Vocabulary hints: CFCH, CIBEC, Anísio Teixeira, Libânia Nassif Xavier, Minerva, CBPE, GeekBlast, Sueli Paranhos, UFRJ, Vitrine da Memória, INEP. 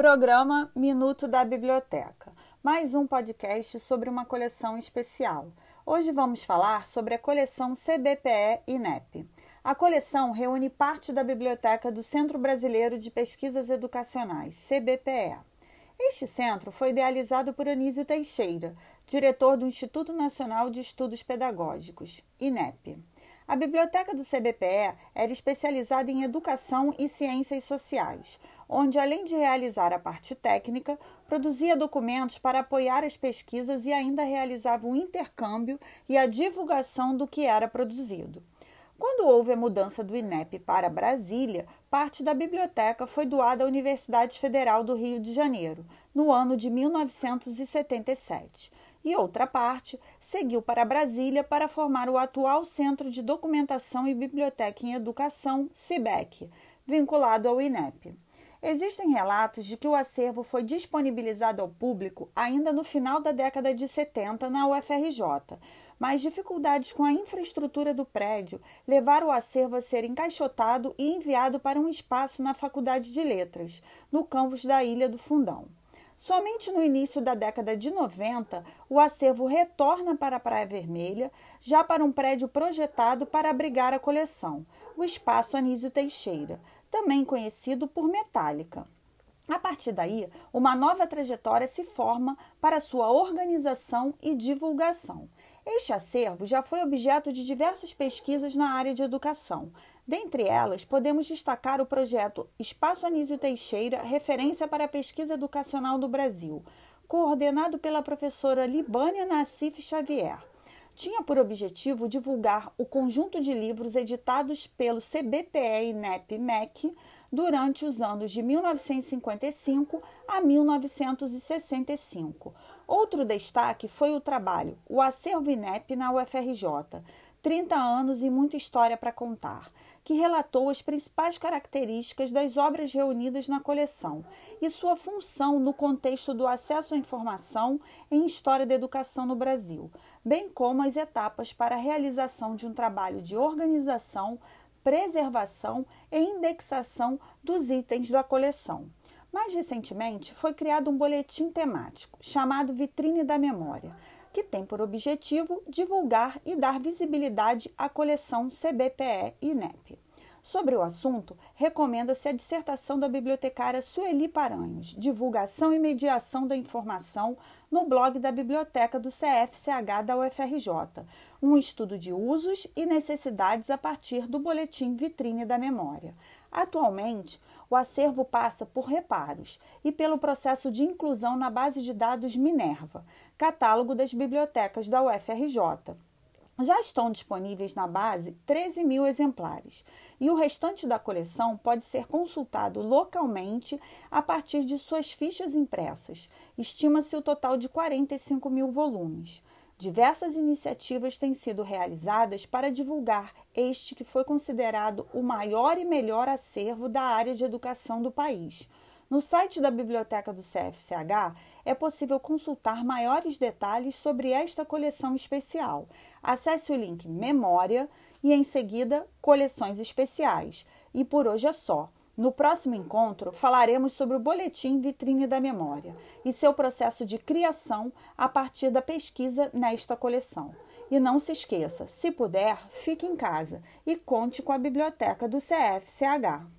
Programa Minuto da Biblioteca, mais um podcast sobre uma coleção especial. Hoje vamos falar sobre a coleção CBPE INEP. A coleção reúne parte da biblioteca do Centro Brasileiro de Pesquisas Educacionais, CBPE. Este centro foi idealizado por Anísio Teixeira, diretor do Instituto Nacional de Estudos Pedagógicos, INEP. A biblioteca do CBPE era especializada em educação e ciências sociais, onde, além de realizar a parte técnica, produzia documentos para apoiar as pesquisas e ainda realizava o intercâmbio e a divulgação do que era produzido. Quando houve a mudança do INEP para Brasília, parte da biblioteca foi doada à Universidade Federal do Rio de Janeiro, no ano de 1977. E outra parte seguiu para Brasília para formar o atual Centro de Documentação e Biblioteca em Educação, CIBEC, vinculado ao INEP. Existem relatos de que o acervo foi disponibilizado ao público ainda no final da década de 70 na UFRJ, mas dificuldades com a infraestrutura do prédio levaram o acervo a ser encaixotado e enviado para um espaço na Faculdade de Letras, no campus da Ilha do Fundão. Somente no início da década de 90, o acervo retorna para a Praia Vermelha, já para um prédio projetado para abrigar a coleção, o Espaço Anísio Teixeira, também conhecido por Metálica. A partir daí, uma nova trajetória se forma para sua organização e divulgação. Este acervo já foi objeto de diversas pesquisas na área de educação. Dentre elas, podemos destacar o projeto Espaço Anísio Teixeira, referência para a pesquisa educacional do Brasil, coordenado pela professora Libânia Nassif Xavier. Tinha por objetivo divulgar o conjunto de livros editados pelo CBPE INEP-MEC durante os anos de 1955 a 1965. Outro destaque foi o trabalho O Acervo INEP na UFRJ, 30 anos e muita história para contar, que relatou as principais características das obras reunidas na coleção e sua função no contexto do acesso à informação em história da educação no Brasil, bem como as etapas para a realização de um trabalho de organização, preservação e indexação dos itens da coleção. Mais recentemente, foi criado um boletim temático chamado Vitrine da Memória, que tem por objetivo divulgar e dar visibilidade à coleção CBPE INEP. Sobre o assunto, recomenda-se a dissertação da bibliotecária Sueli Paranhos, Divulgação e Mediação da Informação, no blog da Biblioteca do CFCH da UFRJ, um estudo de usos e necessidades a partir do boletim Vitrine da Memória. Atualmente, o acervo passa por reparos e pelo processo de inclusão na base de dados Minerva, catálogo das bibliotecas da UFRJ. Já estão disponíveis na base 13 mil exemplares e o restante da coleção pode ser consultado localmente a partir de suas fichas impressas. Estima-se o total de 45 mil volumes. Diversas iniciativas têm sido realizadas para divulgar este que foi considerado o maior e melhor acervo da área de educação do país. No site da Biblioteca do CFCH é possível consultar maiores detalhes sobre esta coleção especial. Acesse o link Memória e, em seguida, Coleções Especiais. E por hoje é só. No próximo encontro, falaremos sobre o Boletim Vitrine da Memória e seu processo de criação a partir da pesquisa nesta coleção. E não se esqueça, se puder, fique em casa e conte com a Biblioteca do CFCH.